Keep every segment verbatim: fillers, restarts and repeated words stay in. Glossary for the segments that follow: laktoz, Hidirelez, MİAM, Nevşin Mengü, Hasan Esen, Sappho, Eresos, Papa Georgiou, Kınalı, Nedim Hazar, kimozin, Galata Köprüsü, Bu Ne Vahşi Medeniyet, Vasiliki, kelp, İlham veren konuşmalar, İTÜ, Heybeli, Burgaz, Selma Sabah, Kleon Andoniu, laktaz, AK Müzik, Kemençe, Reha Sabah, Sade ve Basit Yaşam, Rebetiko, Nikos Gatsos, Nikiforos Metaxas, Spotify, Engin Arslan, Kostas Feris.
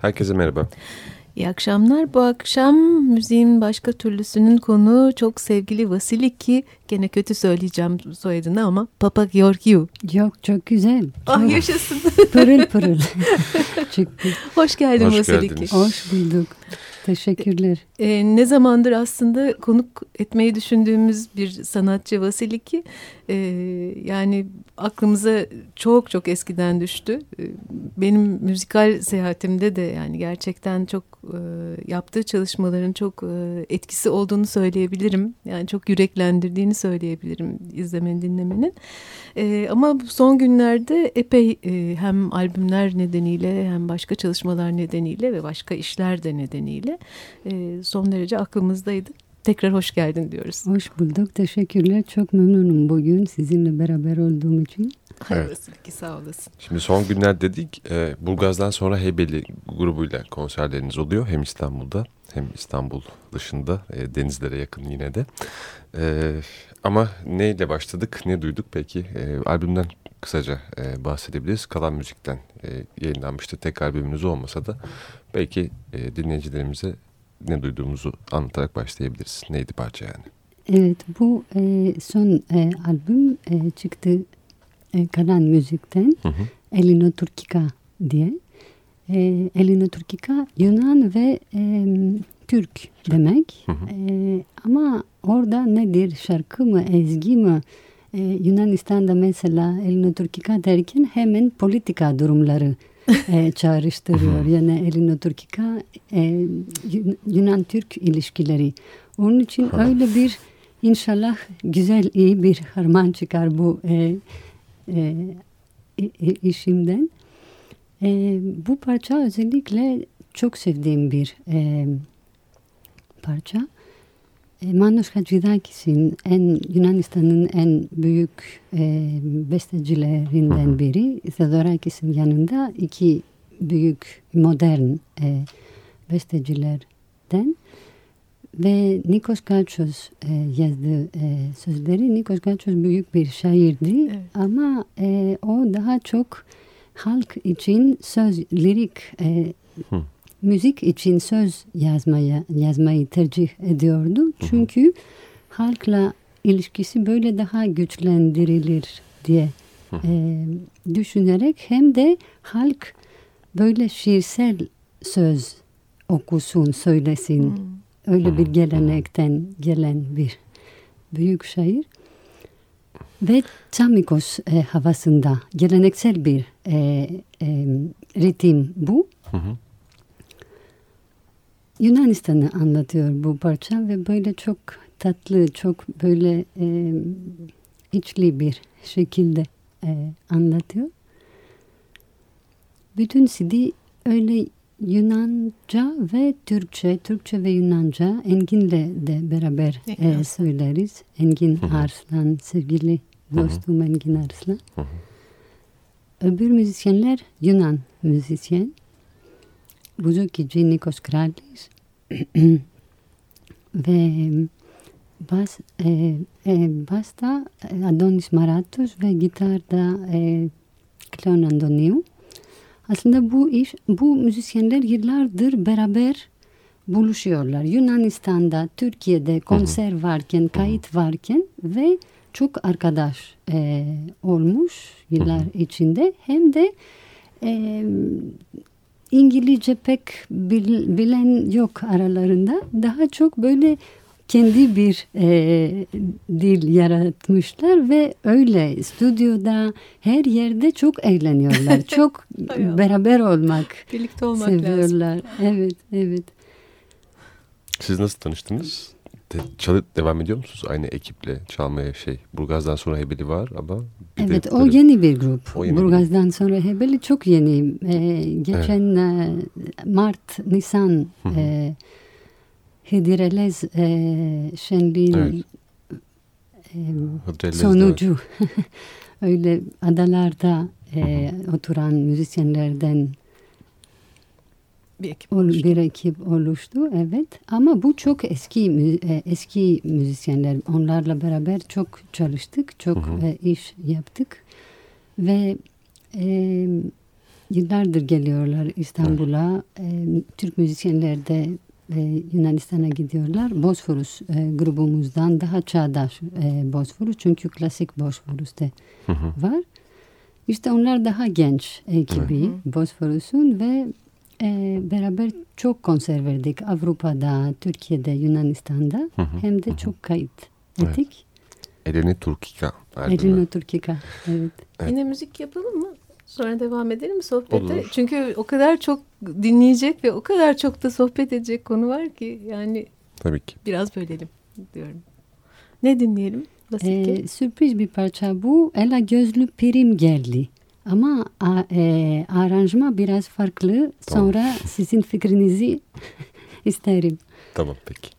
Herkese merhaba. İyi akşamlar. Bu akşam müziğin başka türlüsünün konuğu çok sevgili Vasiliki. Gene kötü söyleyeceğim soyadını ama Papa Georgiou. Yok, çok güzel. Ah oh, yaşasın. Pırıl pırıl. Çıktı. Hoş geldin Hoş Vasiliki. Geldiniz. Hoş bulduk. Teşekkürler. Ee, ne zamandır aslında konuk etmeyi düşündüğümüz bir sanatçı Vasiliki. E, yani aklımıza çok çok eskiden düştü. E, benim müzikal seyahatimde de yani gerçekten çok e, yaptığı çalışmaların çok e, etkisi olduğunu söyleyebilirim. Yani çok yüreklendirdiğini söyleyebilirim izlemenin, dinlemenin. E, ama son günlerde epey e, hem albümler nedeniyle hem başka çalışmalar nedeniyle ve başka işler de nedeniyle e, son derece aklımızdaydı. Tekrar hoş geldin diyoruz. Hoş bulduk. Teşekkürler. Çok memnunum bugün sizinle beraber olduğum için. Evet. Vasiliki, sağ olasın. Şimdi son günler dedik. E, Burgaz'dan sonra Heybeli grubuyla konserleriniz oluyor. Hem İstanbul'da hem İstanbul dışında. E, denizlere yakın yine de. E, ama neyle başladık? Ne duyduk peki? E, albümden kısaca e, bahsedebiliriz. Kalan müzikten e, yayınlanmıştı. Tek albümünüz olmasa da belki e, dinleyicilerimize ne duyduğumuzu anlatarak başlayabiliriz. Neydi parça yani? Evet, bu e, son e, albüm e, çıktı e, kalan müzikten. Hı hı. Elina Turkika diye. E, Elina Turkika Yunan ve e, Türk demek. Hı hı. E, ama orada nedir? Şarkı mı, ezgi mi? E, Yunanistan'da mesela Elina Turkika derken hemen politika durumları e, çağrıştırıyor. Yani Elina Turkika e, Yunan-Türk ilişkileri. Onun için ha. öyle bir inşallah güzel, iyi bir harman çıkar bu e, e, işimden. E, bu parça özellikle çok sevdiğim bir e, parça. E, Manos Hacidakis'in en, Yunanistan'ın en büyük e, bestecilerinden biri. Theodorakis'in yanında iki büyük modern e, bestecilerden ve Nikos Gatsos e, yazdığı e, sözleri. Nikos Gatsos büyük bir şairdi, evet. Ama e, o daha çok halk için söz, lirik e, müzik için söz yazmaya, yazmayı tercih ediyordu. Hı-hı. Çünkü halkla ilişkisi böyle daha güçlendirilir diye e, düşünerek hem de halk böyle şiirsel söz okusun, söylesin. Hı-hı. Öyle bir gelenekten gelen bir büyük şair. Ve Çamikos e, havasında geleneksel bir e, e, ritim bu. Hı-hı. Yunanistan'ı anlatıyor bu parça ve böyle çok tatlı, çok böyle e, içli bir şekilde e, anlatıyor. Bütün C D öyle Yunanca ve Türkçe, Türkçe ve Yunanca. Engin'le de beraber e, söyleriz. Engin Arslan, sevgili dostum Engin Arslan. Öbür müzisyenler Yunan müzisyen. Buzukici Nikos Kralis ve bas, e, e, basta Adonis Maratus ve gitarda e, Kleon Andoniu. Aslında bu iş, bu müzisyenler yıllardır beraber buluşuyorlar. Yunanistan'da, Türkiye'de konser varken, kayıt varken ve çok arkadaş e, olmuş yıllar içinde. Hem de e, İngilizce pek bil, bilen yok aralarında. Daha çok böyle kendi bir e, dil yaratmışlar ve öyle stüdyoda her yerde çok eğleniyorlar. Çok beraber olmak, birlikte olmak seviyorlar. Lazım. Evet, evet. Siz nasıl tanıştınız? De, çalıp devam ediyor musunuz aynı ekiple çalmaya şey? Burgaz'dan sonra Heybeli var ama... Evet, de, o böyle, yeni bir grup. Yeni Burgaz'dan bir... sonra Heybeli çok yeni. Ee, geçen evet. e, Mart, Nisan e, Hidirelez e, şenliğinin evet. e, sonucu. Öyle adalarda e, oturan müzisyenlerden Bir ekip, bir ekip oluştu, evet. Ama bu çok eski eski müzisyenler. Onlarla beraber çok çalıştık, çok hı hı. iş yaptık ve e, yıllardır geliyorlar İstanbul'a. E, Türk müzisyenler de e, Yunanistan'a gidiyorlar. Bosphorus e, grubumuzdan daha çağdaş e, Bosphorus, çünkü klasik Bosphorus de hı hı. var. İşte onlar daha genç ekibi Bosphorus'un ve Ee, beraber çok konser verdik Avrupa'da, Türkiye'de, Yunanistan'da. Hı hı, hem de hı. çok kayıt ettik. Evet. Eleni Turkika. Eleni Turkika, evet. evet. Yine müzik yapalım mı? Sonra devam edelim mi sohbete? Olur. Çünkü o kadar çok dinleyecek ve o kadar çok da sohbet edecek konu var ki. Yani tabii ki. Biraz bölelim diyorum. Ne dinleyelim? Ee, sürpriz bir parça bu. Ela Gözlü Pirim Geldi. Ama a, e, aranjman biraz farklı. Tamam. Sonra sizin fikrinizi isterim. Tamam, peki.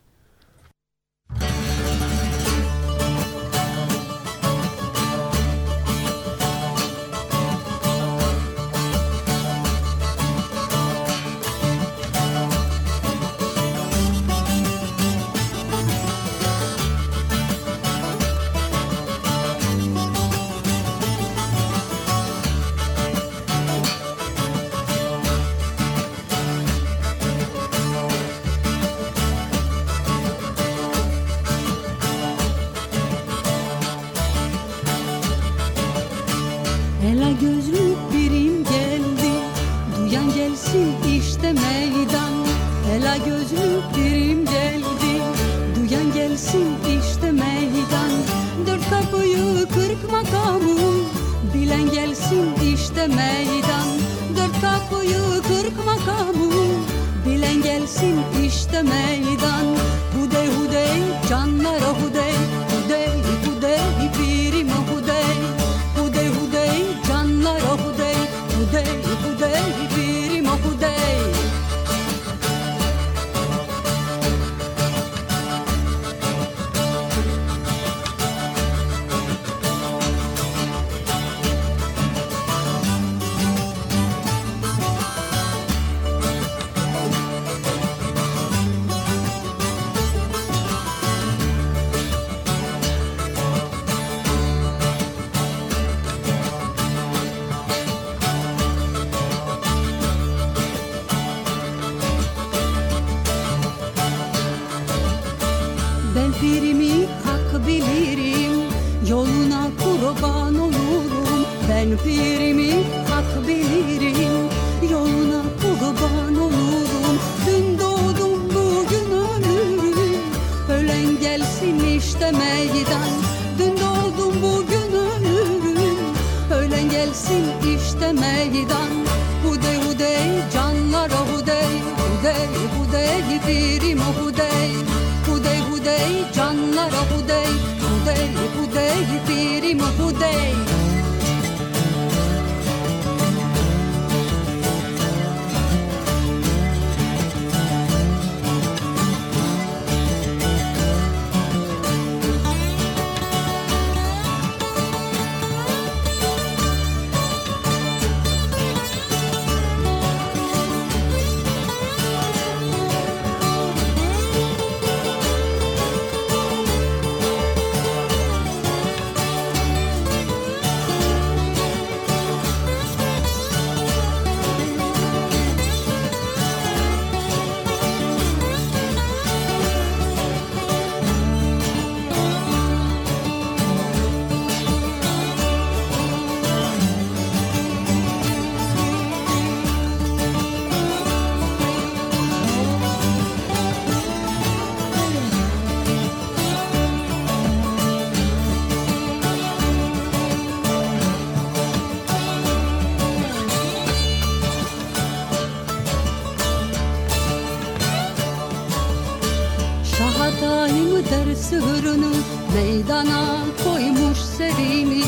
Sığırını meydana koymuş serimi,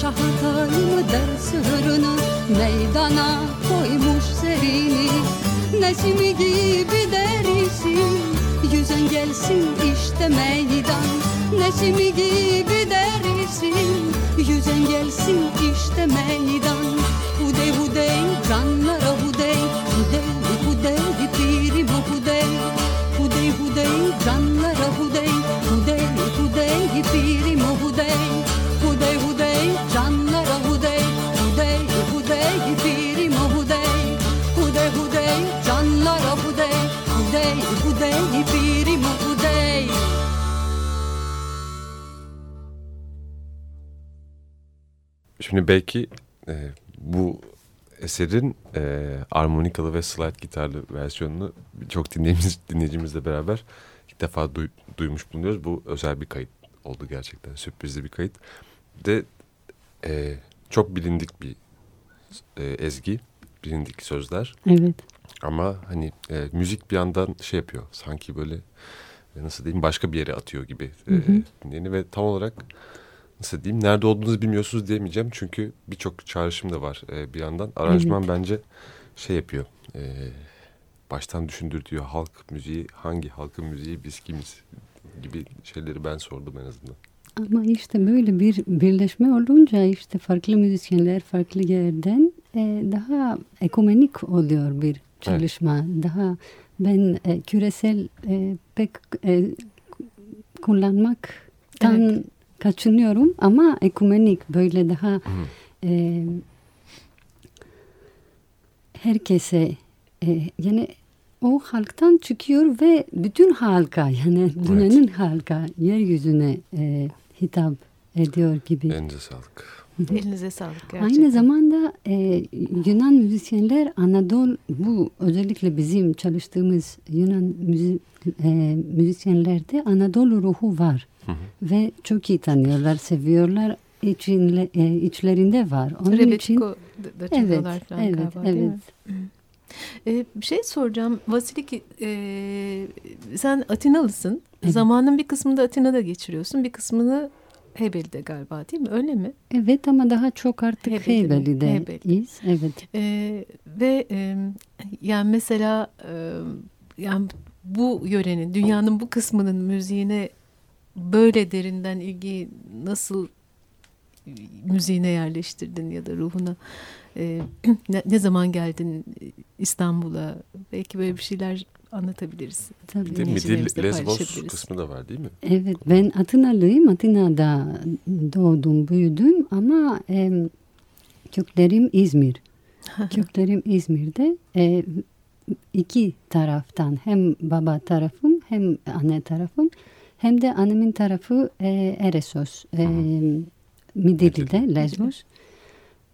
Şahatay'ımı der sığırını meydana koymuş serimi. Nesimi gibi derisi yüzen gelsin işte meydan. Nesimi gibi derisi yüzen gelsin işte meydan. Hudey hudey canlara hudey hudey hudey pirim hudey hudey hudey canlara hudey. Hudey hudey pirim hudey hudey hudey canlara hudey hudey hudey pirim hudey hudey hudey canlara hudey hudey hudey pirim hudey. Şimdi belki e, bu eserin e, armonikalı ve slide gitarlı versiyonunu çok dinleyicimizle beraber defa duy, duymuş bulunuyoruz. Bu özel bir kayıt oldu gerçekten. Sürprizli bir kayıt. De e, çok bilindik bir e, ezgi, bilindik sözler. Evet. Ama hani e, müzik bir yandan şey yapıyor. Sanki böyle nasıl diyeyim başka bir yere atıyor gibi. Hı hı. E, ve tam olarak nasıl diyeyim nerede olduğunuzu bilmiyorsunuz diyemeyeceğim. Çünkü birçok çağrışım da var e, bir yandan. Aranjman evet. Bence şey yapıyor. E, baştan düşündürtüyor halk müziği, hangi halkın müziği biz kimiz gibi şeyleri ben sordum en azından. Ama işte böyle bir birleşme olunca işte farklı müzisyenler farklı yerden e, daha ekumenik oluyor bir çalışma. Evet. Daha ben e, küresel e, pek e, kullanmaktan evet. kaçınıyorum ama ekumenik böyle daha e, herkese e, yani o halktan çıkıyor ve bütün halka yani dünyanın evet. halka yeryüzüne e, hitap ediyor gibi. Elinize sağlık. Elinize sağlık gerçekten. Aynı zamanda e, Yunan müzisyenler Anadolu bu özellikle bizim çalıştığımız Yunan müzi, e, müzisyenlerde Anadolu ruhu var. Hı hı. Ve çok iyi tanıyorlar, seviyorlar. İçinle, e, içlerinde var. Onun Rebetiko için da çalıyorlar evet, falan evet, galiba evet. değil mi? Ee, bir şey soracağım. Vasiliki e, sen Atinalısın. Evet. Zamanın bir kısmını da Atina'da geçiriyorsun. Bir kısmını Heybeli'de galiba değil mi? Öyle mi? Evet ama daha çok artık Heybeli'de. Heybeli'deyiz. Evet. E, ve e, yani mesela e, yani bu yörenin, dünyanın bu kısmının müziğine böyle derinden ilgi nasıl müziğine yerleştirdin ya da ruhuna? Ee, ne, ne zaman geldin İstanbul'a? Belki böyle bir şeyler anlatabiliriz. Tabii. De, Midil, Lesbos kısmı da var değil mi? Evet, ben Atinalıyım. Atina'da doğdum, büyüdüm ama e, köklerim İzmir. Köklerim İzmir'de. E, iki taraftan hem baba tarafım hem anne tarafım hem de annemin tarafı e, Eresos. E, Midilli'de, Lesbos.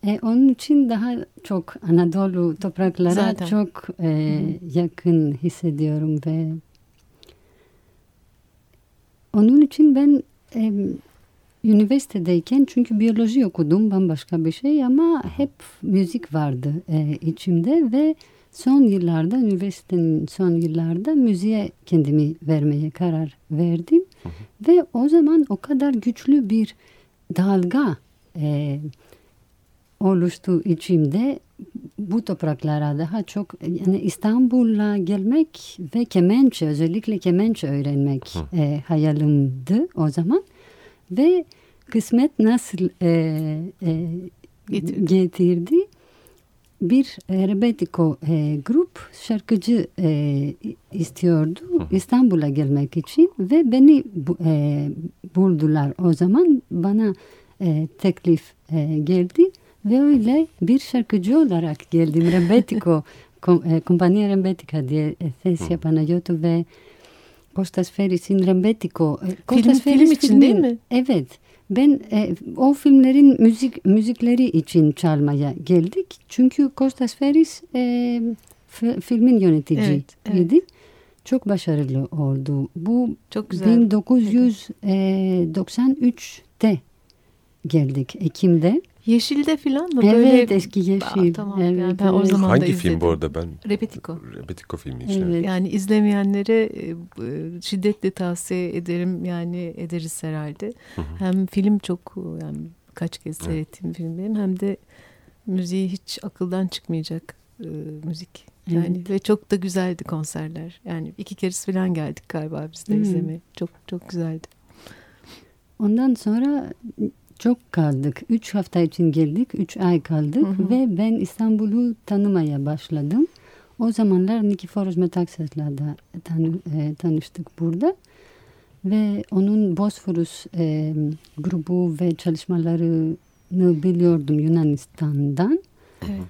E, onun için daha çok Anadolu topraklara zaten çok e, yakın hissediyorum ve onun için ben e, üniversitedeyken çünkü biyoloji okudum bambaşka bir şey ama hep müzik vardı e, içimde ve son yıllarda üniversitenin son yıllarda müziğe kendimi vermeye karar verdim. Hı hı. Ve o zaman o kadar güçlü bir dalga e, oluştu içimde bu topraklara daha çok yani İstanbul'a gelmek ve kemençe özellikle kemençe öğrenmek e, hayalimdi o zaman ve kısmet nasıl e, e, getirdi. getirdi bir Rebetiko e, grup şarkıcı e, istiyordu İstanbul'a gelmek için ve beni e, buldular o zaman bana e, teklif e, geldi. Ve öyle bir şarkıcı olarak geldim. Rebetiko, Kompanya Rebetika diye ses yapan Ayotu ve Kostas Feris'in Rebetiko. Kostas film, Feris film için filmin, değil mi? Evet. Ben e, o filmlerin müzik müzikleri için çalmaya geldik. Çünkü Kostas Feris e, f- filmin yöneticisiydi. Evet, evet. Çok başarılı oldu. Bu çok güzel. bin dokuz yüz doksan üçte geldik. Ekim'de. Yeşil'de filan mı? Evet, böyle eski Yeşil. Aa, tamam. Evet, yani ben evet. O zaman hangi da izledim. Film bu arada ben? Rebetiko. Rebetiko filmi işte. Evet. Yani izlemeyenlere şiddetle tavsiye ederim. Yani ederiz herhalde. Hı hı. Hem film çok yani kaç kez seyrettiğim filmlerim hem de müziği hiç akıldan çıkmayacak e, müzik. Yani evet. Ve çok da güzeldi konserler. Yani iki keresi filan geldik galiba biz de hı. izlemeye. Çok çok güzeldi. Ondan sonra çok kaldık. Üç hafta için geldik. Üç ay kaldık. Hı hı. Ve ben İstanbul'u tanımaya başladım. O zamanlar Nikiforos Metaxas'la da tan- e, tanıştık burada. Ve onun Bosphorus e, grubu ve çalışmalarını biliyordum Yunanistan'dan. Evet.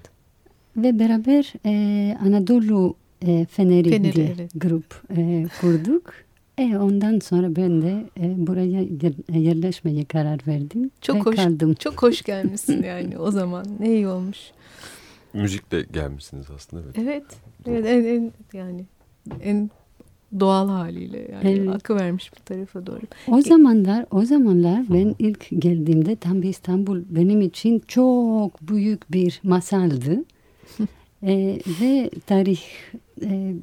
Ve beraber e, Anadolu e, Feneri, Feneri diye evet. grup e, kurduk. E ondan sonra ben de e, buraya yerleşmeye karar verdim. Çok hoş, kaldım. Çok hoş gelmişsin yani o zaman. Ne iyi olmuş. Müzikle gelmişsiniz aslında. Evet. Evet. Evet en, en, yani en doğal haliyle yani, evet, akıvermiş bir tarafa doğru. O zamanlar o zamanlar ben ilk geldiğimde tam bir İstanbul benim için çok büyük bir masaldı. Ee, ve tarih e,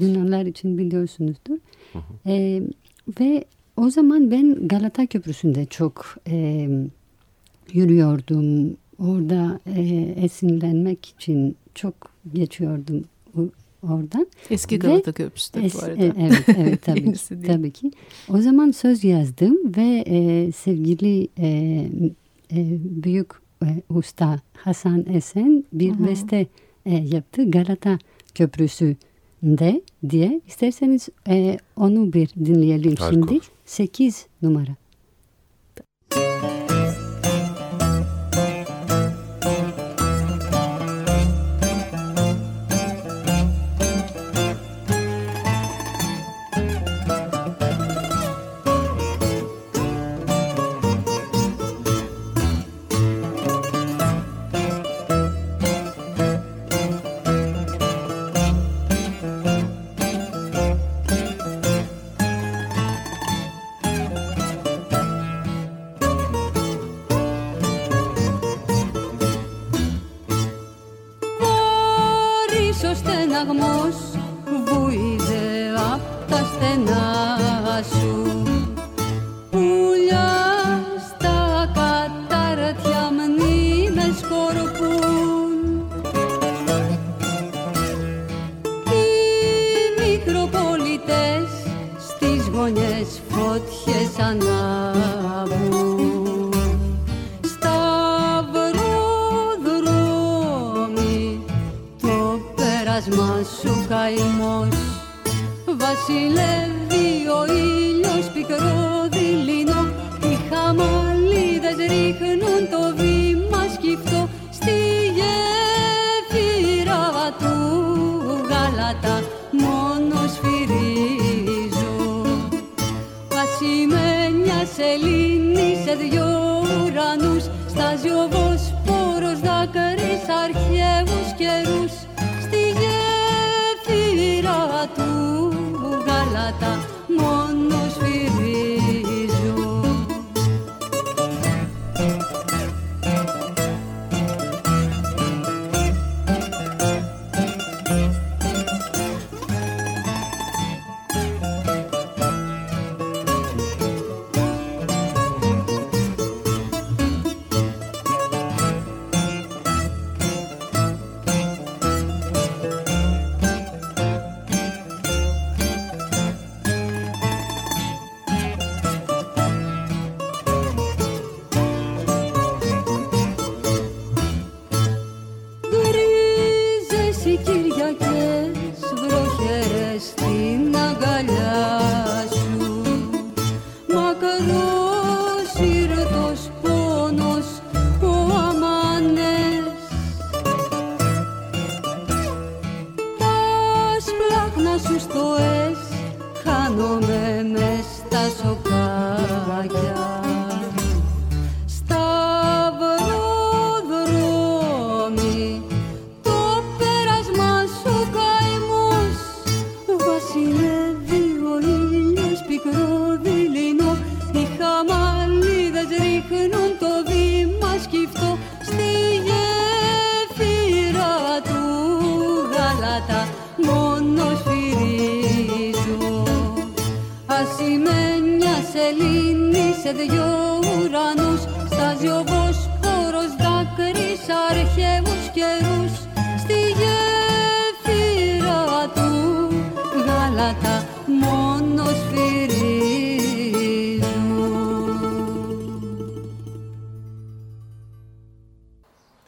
Yunanlar için biliyorsunuzdur. Ee, ve o zaman ben Galata Köprüsü'nde çok e, yürüyordum. Orada e, esinlenmek için çok geçiyordum oradan. Eski Galata ve, Köprüsü de bu arada. E, evet, evet tabii, ki, tabii ki. O zaman söz yazdım ve e, sevgili e, e, büyük e, usta Hasan Esen bir Aha. beste e, yaptı. Galata Köprüsü'nde diye. İsterseniz e, onu bir dinleyelim Harika. Şimdi. sekiz numara. Βασιλεύει ο ήλιος πικρό δειλινό, οι χαμαλίδες ρίχνουν το βήμα σκυφτό στη γέφυρα του Γαλατά μόνο σφυρίζω. Ασημένια σελήνη σε δυο ουρανούς, στάζει ο Βοσπόρος δάκρυς αρχαίους καιρούς στη γέφυρα του Γαλατά μόνο σφυρίζω.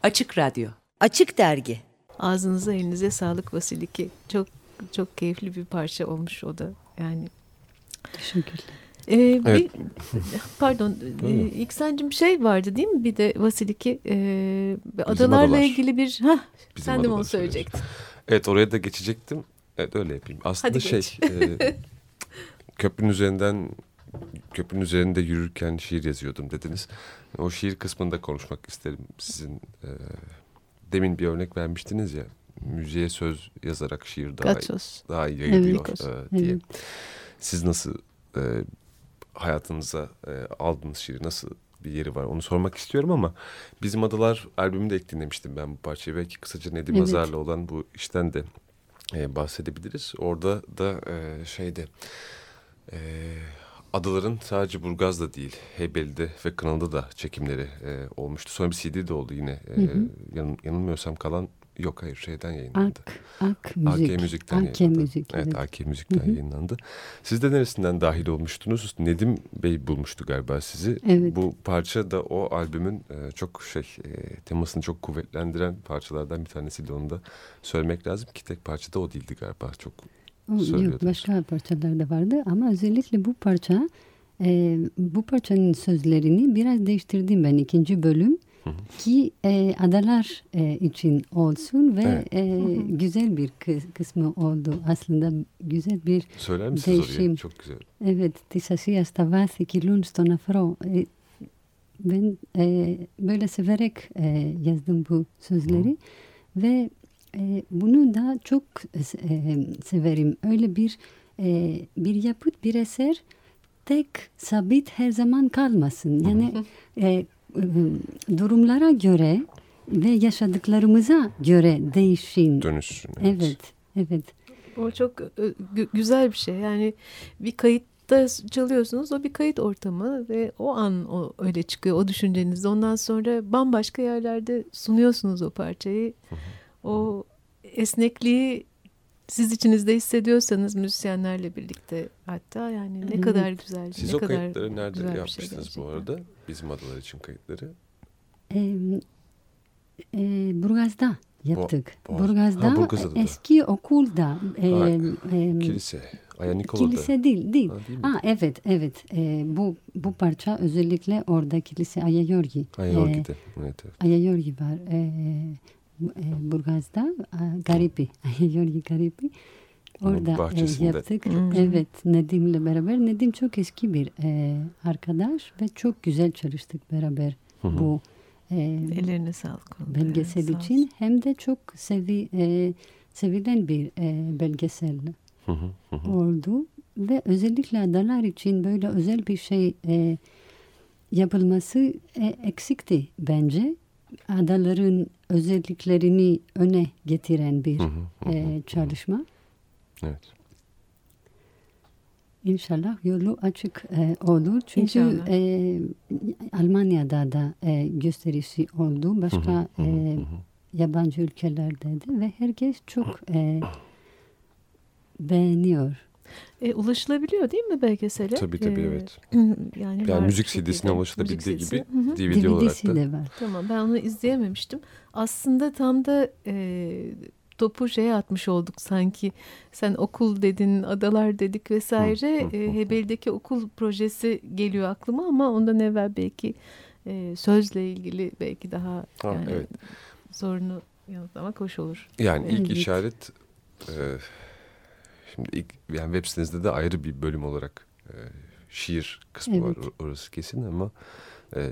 Açık Radyo, Açık Dergi. Ağzınıza elinize sağlık Vasiliki. Çok çok keyifli bir parça olmuş o da yani. Teşekkürler. Ee, evet. bir, pardon, İksancığım şey vardı değil mi? Bir de Vasiliki e, adalarla adalar. ilgili bir... Heh, sen de onu söyleyecektin. Evet, oraya da geçecektim. Evet, öyle yapayım. Aslında şey e, köprünün üzerinden... Köprünün üzerinde yürürken şiir yazıyordum dediniz. O şiir kısmında konuşmak isterim sizin. E, demin bir örnek vermiştiniz ya müziğe söz yazarak şiir daha, daha iyi yayılıyor e, diye. Evet. Siz nasıl e, hayatınıza e, aldığınız şiiri, nasıl bir yeri var onu sormak istiyorum ama Bizim Adalar albümü de ek dinlemiştim ben bu parçayı. Belki kısaca Nedim Hazar'la evet. olan bu işten de e, bahsedebiliriz. Orada da e, şeyde e, adaların sadece Burgaz'da değil, Heybeli'de ve Kınalı'da da çekimleri e, olmuştu. Sonra bir C D de oldu yine. E, hı hı. Yan, yanılmıyorsam kalan yok hayır şeyden yayınlandı. AK, AK Müzik. AK Müzik'ten AK yayınlandı. Müzik, evet. evet AK Müzik'ten hı hı. yayınlandı. Siz de neresinden dahil olmuştunuz? Nedim Bey bulmuştu galiba sizi. Evet. Bu parça da o albümün e, çok şey e, temasını çok kuvvetlendiren parçalardan bir tanesiydi. Onu da söylemek lazım ki tek parça da o değildi galiba. Çok Yok, başka parçalar da vardı ama özellikle bu parça e, bu parçanın sözlerini biraz değiştirdim ben ikinci bölüm hı hı. ki e, adalar e, için olsun ve evet. e, hı hı. güzel bir kı- kısmı oldu aslında güzel bir söyler misiniz değişim. Oraya? Çok güzel. Evet, tisasias tavasiki lun ston afro. Ben e, böyle severek e, yazdım bu sözleri hı. ve bunu da çok severim. Öyle bir bir yapıt, bir eser tek sabit her zaman kalmasın. Yani durumlara göre ve yaşadıklarımıza göre değişsin. Dönüşsün. Evet. evet, evet. O çok güzel bir şey. Yani bir kayıtta çalıyorsunuz, o bir kayıt ortamı ve o an o öyle çıkıyor, o düşünceniz. Ondan sonra bambaşka yerlerde sunuyorsunuz o parçayı. Hı hı. O esnekliği siz içinizde hissediyorsanız müzisyenlerle birlikte hatta yani ne evet. kadar güzel. Siz ne o kadar kayıtları nerede yapmıştınız şey bu arada? Bizim Adalar için kayıtları. Ee, e, Burgaz'da yaptık. Bo- Burgaz'da, ha, Burgaz'da eski okulda. E, ha, e, kilise. Aya Nikola'da. Kilise değil değil. Ha, değil ha, evet evet. E, bu bu parça özellikle orada kilise Aya Yorgi. Aya Yorgi'de. E, evet, evet. Aya Yorgi var. E, Burgaz'da Garibi, Yorgi Garibi orada e, yaptık. Hı. Evet, Nedim'le beraber. Nedim çok eski bir e, arkadaş ve çok güzel çalıştık beraber Hı-hı. bu e, ellerine sağlık oldu. Belgesel evet, için hem de çok sevi e, sevilen bir e, belgesel Hı-hı. Hı-hı. oldu ve özellikle adalar için böyle özel bir şey e, yapılması e, eksikti bence. Adaların özelliklerini öne getiren bir hı hı, hı, e, çalışma. Evet. İnşallah yolu açık e, olur. Çünkü e, Almanya'da da e, gösterisi oldu. Başka hı hı, e, hı, hı. yabancı ülkelerde de ve herkes çok e, beğeniyor. E, ulaşılabiliyor değil mi belgesele? Tabii tabii ee, evet. Yani, yani müzik C D'sine ulaşılabildiği gibi Hı-hı. D V D olarak da. Var. Tamam, ben onu izleyememiştim. Aslında tam da e, topu şeye atmış olduk sanki. Sen okul dedin, adalar dedik vesaire. E, Heybeli'deki okul projesi geliyor aklıma ama ondan evvel belki e, sözle ilgili belki daha ha, yani, evet. zorunu yanıtlamak hoş olur. Yani evet. ilk işaret... E, Şimdi ilk, yani web sitenizde de ayrı bir bölüm olarak e, şiir kısmı evet. var orası kesin ama e,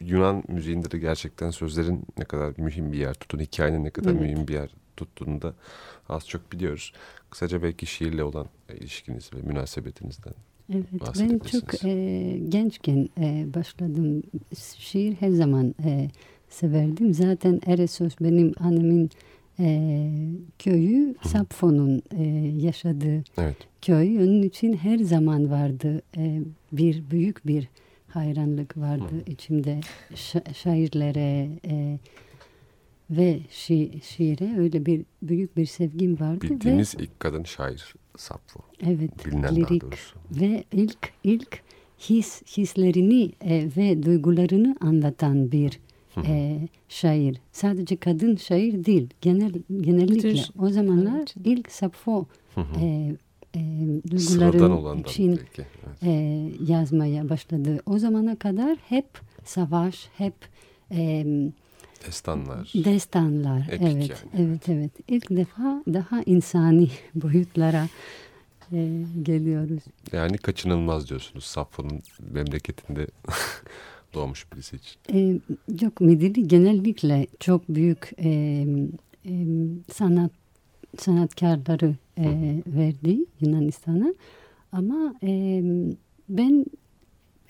Yunan müziğinde de gerçekten sözlerin ne kadar mühim bir yer tuttuğunu, hikayenin ne kadar evet. mühim bir yer tuttuğunu da az çok biliyoruz. Kısaca belki şiirle olan ilişkiniz ve münasebetinizden evet, bahsedebilirsiniz. Ben çok e, gençken e, başladım. Şiir her zaman e, severdim. Zaten Eresos benim annemin E, köyü Sappho'nun e, yaşadığı evet. köy. Onun için her zaman vardı e, bir büyük bir hayranlık vardı Hı. içimde Ş- şairlere e, ve şi- şiire öyle bir büyük bir sevgim vardı. Bildiğiniz ve, ilk kadın şair Sappho. Evet. Bilinen lirik ve ilk ilk his hislerini e, ve duygularını anlatan bir E, şair. Sadece kadın şair değil. Genel genellikle Bütün, o zamanlar için. ilk Sappho e, e, duyguların için evet. e, yazmaya başladı. O zamana kadar hep savaş, hep e, destanlar. Destanlar. Epik evet, yani. evet, evet. İlk defa daha insani boyutlara e, geliyoruz. Yani kaçınılmaz diyorsunuz Sappho'nun memleketinde doğmuş birisi için? E, yok, Midilli genellikle çok büyük e, e, sanat sanatkarları e, verdi Yunanistan'a. Ama e, ben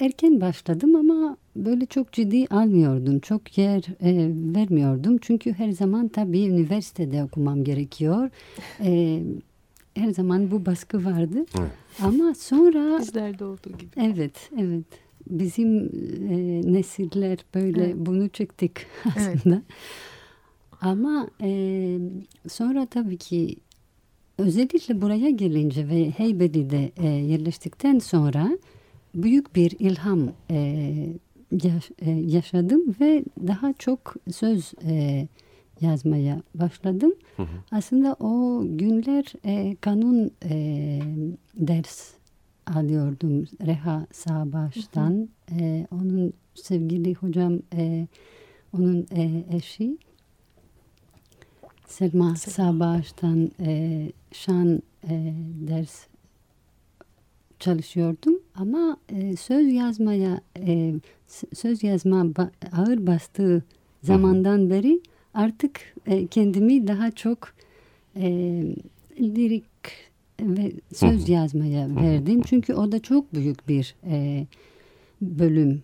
erken başladım ama böyle çok ciddi almıyordum. Çok yer e, vermiyordum. Çünkü her zaman tabii üniversitede okumam gerekiyor. E, her zaman bu baskı vardı. Evet. Ama sonra... Bizlerde olduğu gibi. Evet, evet. Bizim e, nesiller böyle evet. bunu çektik aslında. Evet. Ama e, sonra tabii ki özellikle buraya gelince ve Heybeli'de e, yerleştikten sonra büyük bir ilham e, yaş, e, yaşadım ve daha çok söz e, yazmaya başladım. Hı hı. Aslında o günler e, kanun e, ders alıyordum Reha Sabah'tan. Hı hı. E, onun sevgili hocam, e, onun e, eşi Selma Sabah'tan e, şan e, ders çalışıyordum ama e, söz yazmaya e, söz yazma ba- ağır bastığı zamandan beri artık e, kendimi daha çok e, lirik ve söz yazmaya verdim. Çünkü o da çok büyük bir e, bölüm.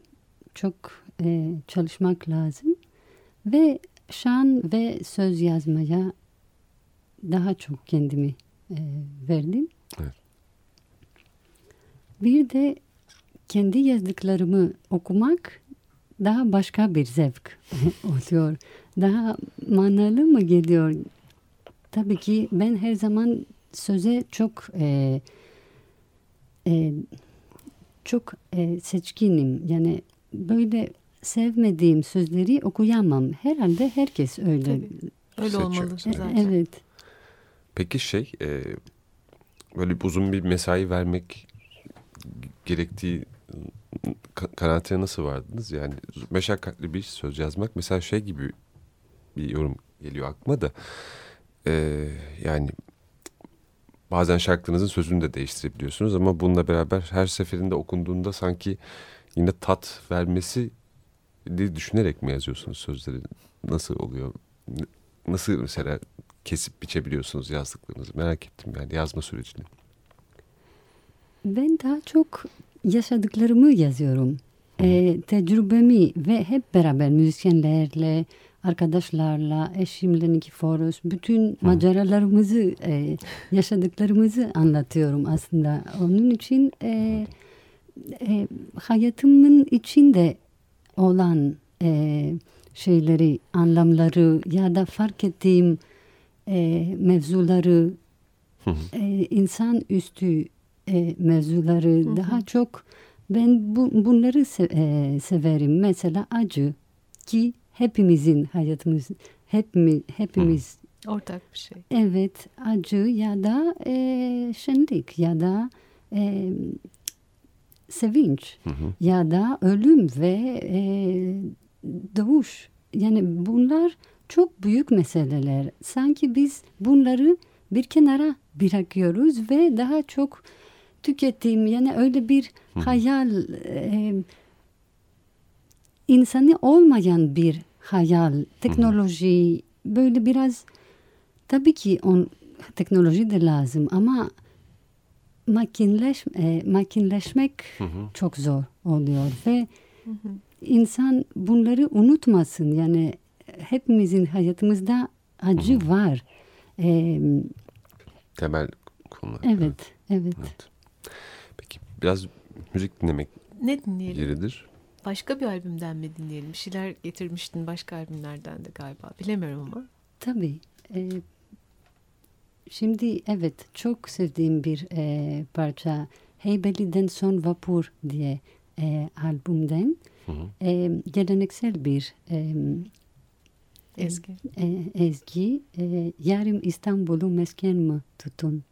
Çok e, çalışmak lazım ve şan ve söz yazmaya daha çok kendimi e, verdim. Evet. Bir de kendi yazdıklarımı okumak daha başka bir zevk oluyor. Daha manalı mı geliyor? Tabii ki ben her zaman söze çok e, e, çok e, seçkinim. Yani böyle sevmediğim sözleri okuyamam. Herhalde herkes öyle. Tabii, öyle olmalı zaten. Evet. Peki şey, e, böyle uzun bir mesai vermek gerektiği kanaatine nasıl vardınız? Yani meşakkatli bir söz yazmak. Mesela şey gibi bir yorum geliyor aklıma da. E, yani bazen şarkınızın sözünü de değiştirebiliyorsunuz ama bununla beraber her seferinde okunduğunda sanki yine tat vermesi diye düşünerek mi yazıyorsunuz sözleri? Nasıl oluyor? Nasıl mesela kesip biçebiliyorsunuz yazdıklarınızı? Merak ettim yani yazma sürecini. Ben daha çok yaşadıklarımı yazıyorum. Ee, tecrübemi ve hep beraber müzisyenlerle, arkadaşlarla, eşimle Nikos, bütün Hı. maceralarımızı, e, yaşadıklarımızı anlatıyorum aslında. Onun için e, e, hayatımın içinde olan e, şeyleri, anlamları ya da fark ettiğim e, mevzuları, hı hı. E, insan üstü e, mevzuları hı hı. daha çok ben bu, bunları se- e, severim. Mesela acı ki hepimizin hayatımız, hepimiz, hepimiz hı. ortak bir şey. Evet, acı ya da e, şenlik ya da e, sevinç hı hı. ya da ölüm ve e, doğuş. Yani bunlar çok büyük meseleler. Sanki biz bunları bir kenara bırakıyoruz ve daha çok tükettiğim yani öyle bir hı. hayal e, insanı olmayan bir hayal, teknoloji hı hı. böyle biraz tabii ki on, teknoloji de lazım ama Makinleş, e, makinleşmek hı hı. çok zor oluyor ve hı hı. insan bunları unutmasın. Yani hepimizin hayatımızda acı hı hı. var. E, Temel konular. Evet, evet, evet, evet. Peki biraz müzik dinlemek ne dinleyelim? Yeridir. Başka bir albümden mi dinleyelim? Bir şeyler getirmiştin başka albümlerden de galiba. Bilemiyorum ama. Tabii. E, Şimdi evet çok sevdiğim bir e, parça Heybeli'den Son Vapur diye e, albümden hı hı. E, geleneksel bir e, ezgi. E, ezgi e, Yarım İstanbul'u mesken mi tutun?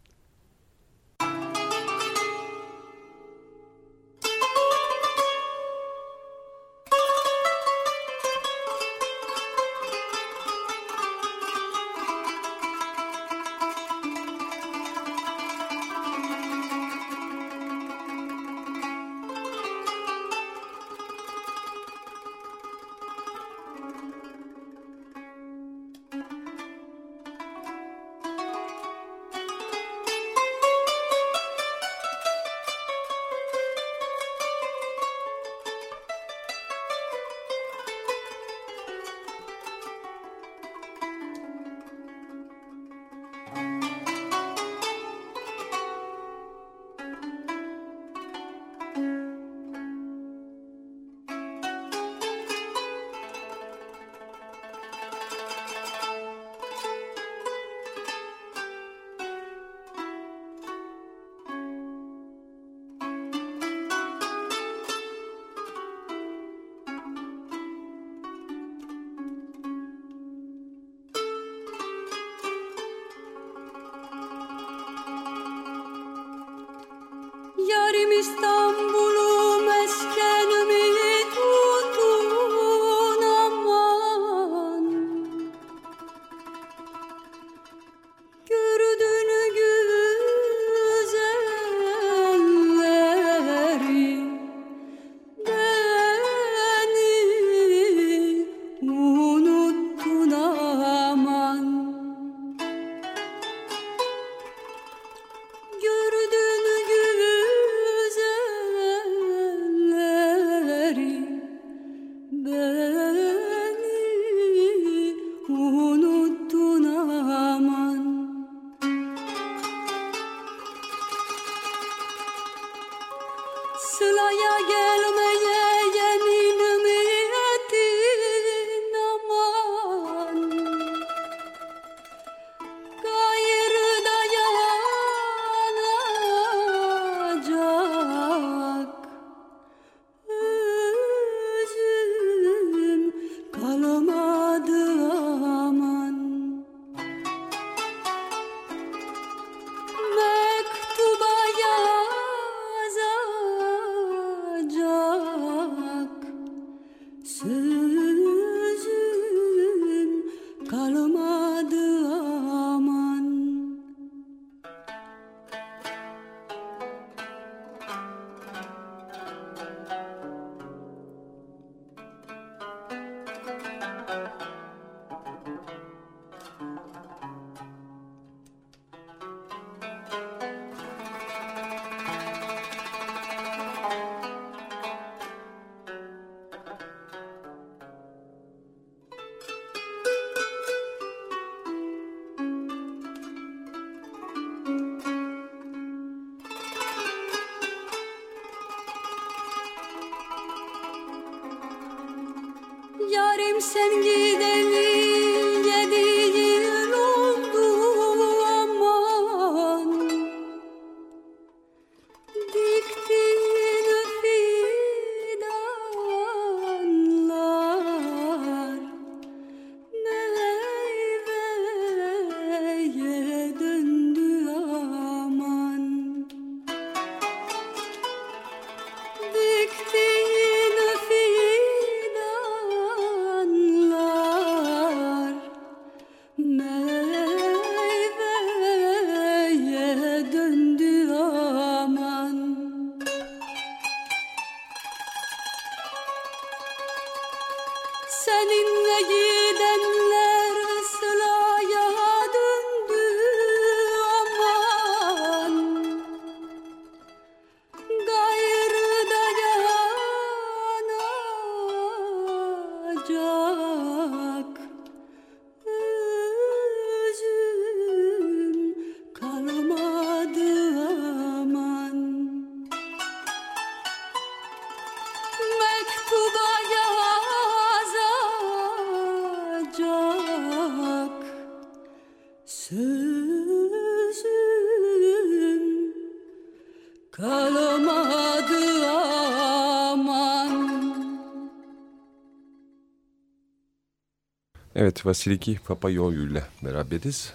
Evet, Vasiliki Papa Georgiou ile beraberiz.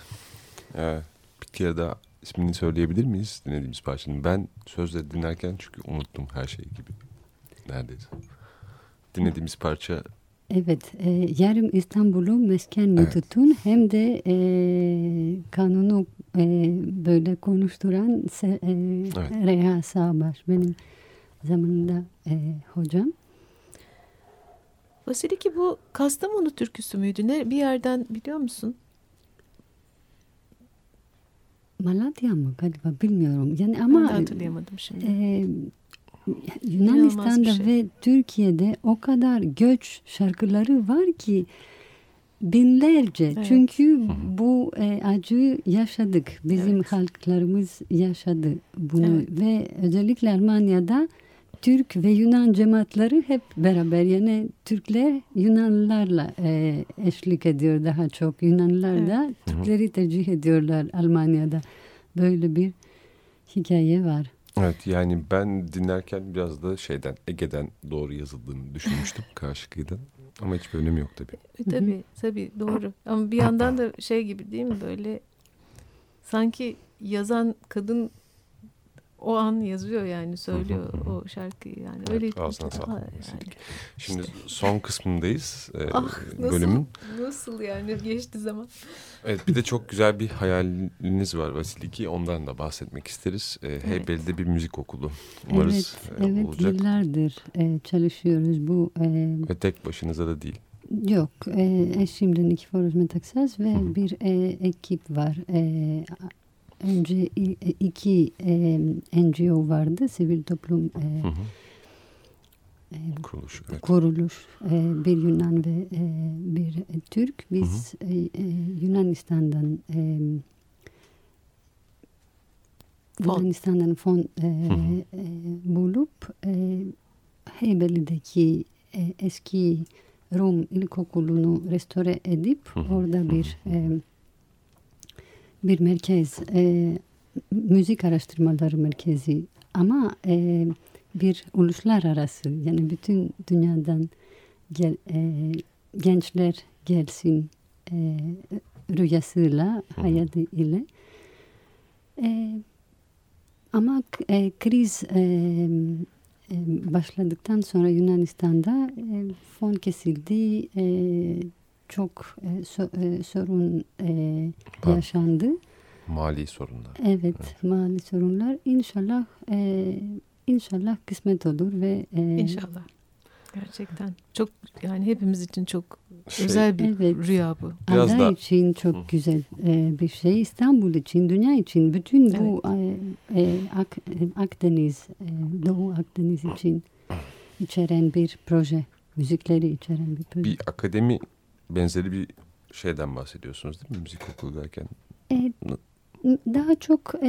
Ee, bir kere daha ismini söyleyebilir miyiz dinlediğimiz parçanın? Ben sözle dinlerken çünkü unuttum her şey gibi. Neredeyse. Dinlediğimiz parça... Evet, e, yarım İstanbul'u mesken mi tutun? Evet. Hem de e, kanunu e, böyle konuşturan e, evet. Reha Sabah benim zamanında e, hocam. Vasiliki bu Kastamonu türküsü müydü? Ne, bir yerden biliyor musun? Malatya mı galiba bilmiyorum. Yani ama ben de hatırlayamadım şimdi. E, Yunanistan'da şey. Ve Türkiye'de o kadar göç şarkıları var ki binlerce. Evet. Çünkü bu e, acıyı yaşadık. Bizim evet. halklarımız yaşadı bunu evet. ve özellikle Almanya'da Türk ve Yunan cemaatleri hep beraber. Yani Türkler Yunanlarla e, eşlik ediyor daha çok. Yunanlar evet. da Türkleri tercih ediyorlar Almanya'da. Böyle bir hikaye var. Evet, yani ben dinlerken biraz da şeyden, Ege'den doğru yazıldığını düşünmüştüm karşıkıydı. Ama hiçbir önemi yok tabii. E, tabii, tabii doğru. Ama bir yandan da şey gibi değil mi böyle sanki yazan kadın... o an yazıyor yani, söylüyor o şarkıyı yani. Öyle evet, ağzına sağlık. Yani. Şimdi işte son kısmındayız e, ah, bölümün. Nasıl, nasıl yani geçti zaman. Evet, bir de çok güzel bir hayaliniz var Vasiliki, ondan da bahsetmek isteriz. E, evet. Heybeli'de bir müzik okulu umarız evet, e, evet, olacak. Evet, yıllardır e, çalışıyoruz bu. E, Ve tek başınıza da değil. Yok, e, eşimden Nikos Metaksas ve Hı-hı. bir e, ekip var. E, önce iki e, N G O vardı, sivil toplum e, hı hı. E, kuruluş. Evet. kuruluş e, bir Yunan ve e, bir Türk. Biz hı hı. E, e, Yunanistan'dan e, fon. Yunanistan'dan fon e, hı hı. E, bulup e, Heybeli'deki e, eski Rum ilkokulunu restore edip hı hı. orada bir e, bir merkez, e, müzik araştırmaları merkezi ama e, bir uluslararası, yani bütün dünyadan gel, e, gençler gelsin e, rüyasıyla, hayatı ile. E, ama e, kriz e, e, başladıktan sonra Yunanistan'da e, fon kesildi. E, Çok e, so, e, sorun e, yaşandı. Mali sorunlar. Evet, evet, mali sorunlar. İnşallah, e, inşallah kısmet olur ve e, inşallah. Gerçekten çok, yani hepimiz için çok şey, özel bir evet, rüya bu. Biraz Ada da için çok Hı. güzel e, bir şey. İstanbul için, dünya için, bütün evet. bu e, e, Ak, Akdeniz, e, Doğu Akdeniz için içeren bir proje, müzikleri içeren bir proje. Bir akademi benzeri bir şeyden bahsediyorsunuz değil mi? Müzik okulu derken. E, daha çok e,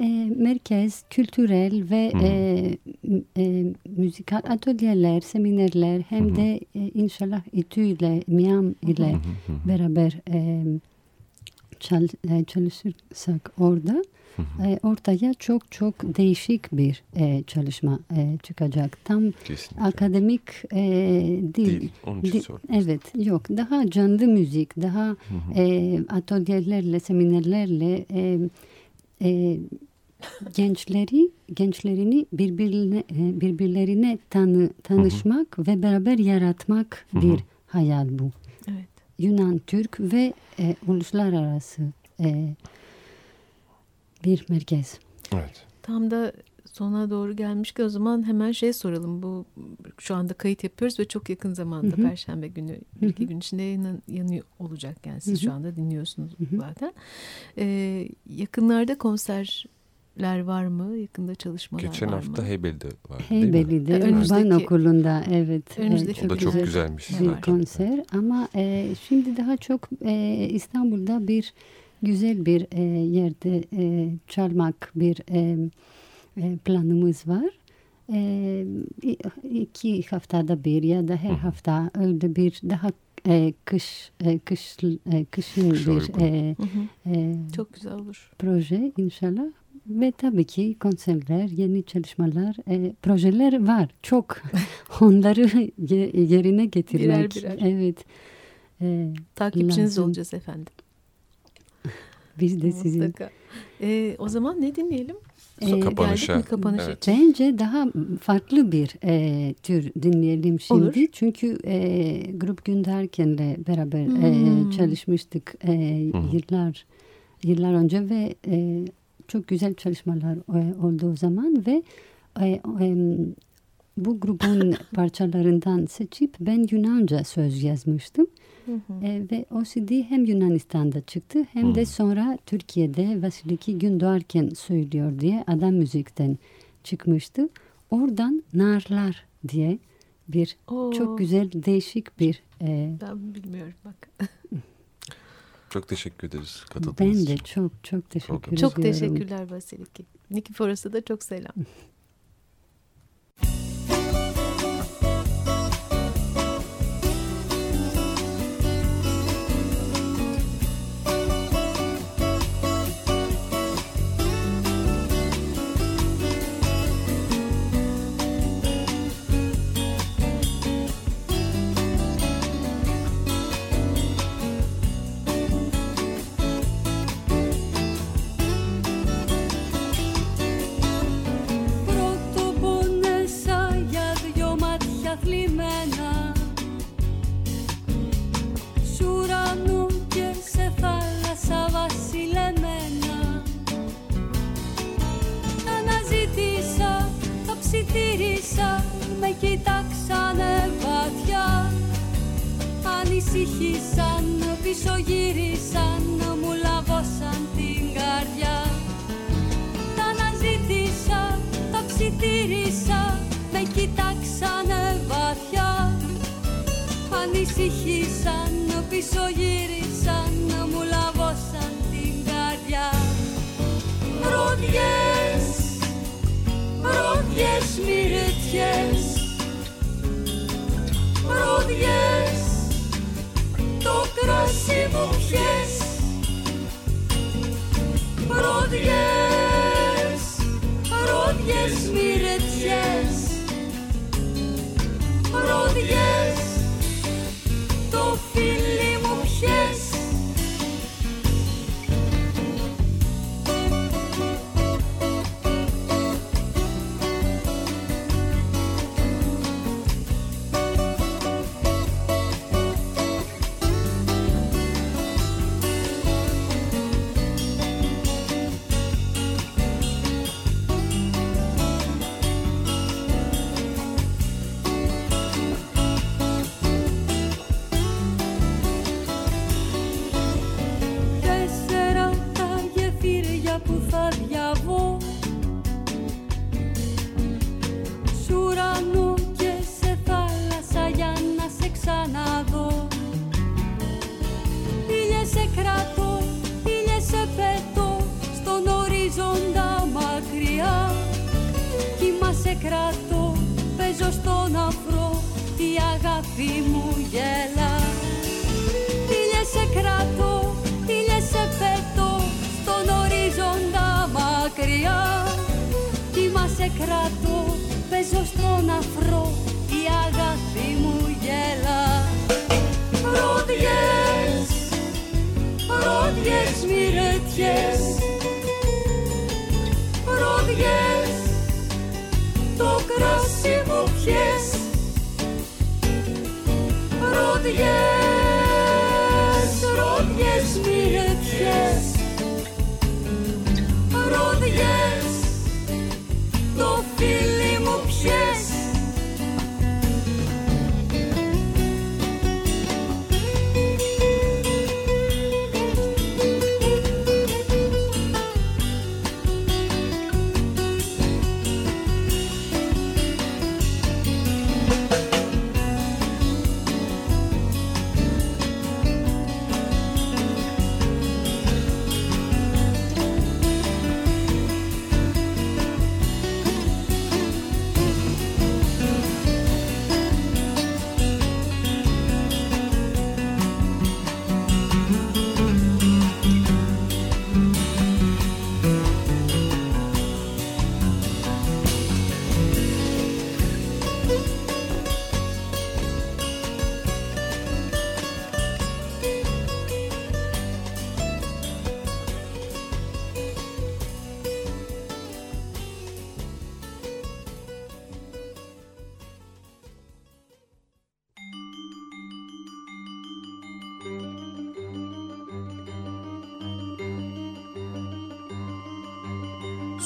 e, merkez, kültürel ve hmm. e, e, müzikal atölyeler, seminerler, hem hmm. de e, inşallah İTÜ ile MİAM ile hmm. beraber e, çal, e, çalışırsak orada hmm. e, ortaya çok çok değişik bir e, çalışma e, çıkacak. Tam kesinlikle akademik e, değil. değil. Onun için Di- evet, yok. Daha canlı müzik, daha hmm. e, atölyelerle, seminerlerle e, e, gençleri, gençlerini birbirine, birbirlerine tanı, tanışmak hmm. ve beraber yaratmak hmm. bir hayal bu. Evet. Yunan, Türk ve e, uluslararası e, bir merkez. Evet. Tam da sona doğru gelmiş ki o zaman hemen şey soralım. Bu şu anda kayıt yapıyoruz ve çok yakın zamanda, Hı-hı. Perşembe günü, bir iki gün içinde yayınlanıyor olacak. Yani siz Hı-hı. şu anda dinliyorsunuz Hı-hı. zaten. Ee, yakınlarda konserler var mı? Yakında çalışmalar Geçen var mı? Geçen hafta Heybeli'de vardı Heybeli'de, değil mi? Heybeli'de, Van Okulu'nda. Evet. Önümüzdeki evet. O da çok güzel, güzelmiş. Bir var. konser ama e, şimdi daha çok e, İstanbul'da bir güzel bir e, yerde e, çalmak bir e, e, planımız var. E, iki haftada bir ya da her hafta öyle bir daha e, kış e, kış e, kışın kış bir e, e, çok güzel olur proje inşallah. Ve tabii ki konserler, yeni çalışmalar, e, projeler var. Çok onları yerine getirmek. Birer birer. Evet. E, Takipçiniz lazım. olacağız efendim. Biz de sizin. Ee, o zaman ne dinleyelim? Ee, Kapanışa. Kapanışa. Evet. Bence daha farklı bir e, tür dinleyelim şimdi. Olur. Çünkü e, Grup Günderken'le beraber hmm. e, çalışmıştık e, hmm. yıllar yıllar önce ve e, çok güzel çalışmalar e, oldu o zaman ve e, e, bu grubun parçalarından seçip ben Yunanca söz yazmıştım. Hı hı. E, ve o C D hem Yunanistan'da çıktı hem hı. de sonra Türkiye'de Vasiliki gün doğarken söylüyor diye Adam Müzik'ten çıkmıştı. Oradan Narlar diye bir Oo. çok güzel, değişik bir... E... Ben bilmiyorum bak. Çok teşekkür ederiz katıldığınız için. Ben de çok çok teşekkür ediyorum. Çok teşekkürler Vasiliki. Nikiforos'a da çok selam. κοιτάξανε βαθιά. Ανησυχήσαν, πίσω γύρισαν, μου λάβωσαν την καρδιά. Τα αναζήτησα, τα ψιθύρισα, με κοιτάξανε βαθιά. Ανησυχήσαν, πίσω γύρισαν, μου λάβωσαν την καρδιά. Ροδιές, ροδιές μυρτιές, ροδιές, το κρασί μου πιες. Ροδιές, ροδιές μυρτιές, ροδιές, το φίλι μου πιες.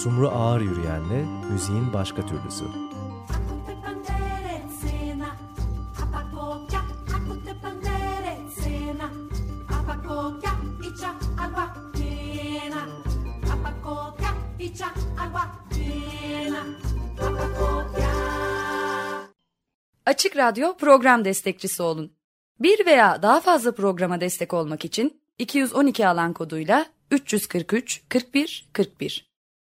Sumru Ağır Yürüyen'le müziğin başka türlüsü. Açık Radyo program destekçisi olun. Bir veya daha fazla programa destek olmak için iki yüz on iki alan koduyla üç yüz kırk üç kırk bir kırk bir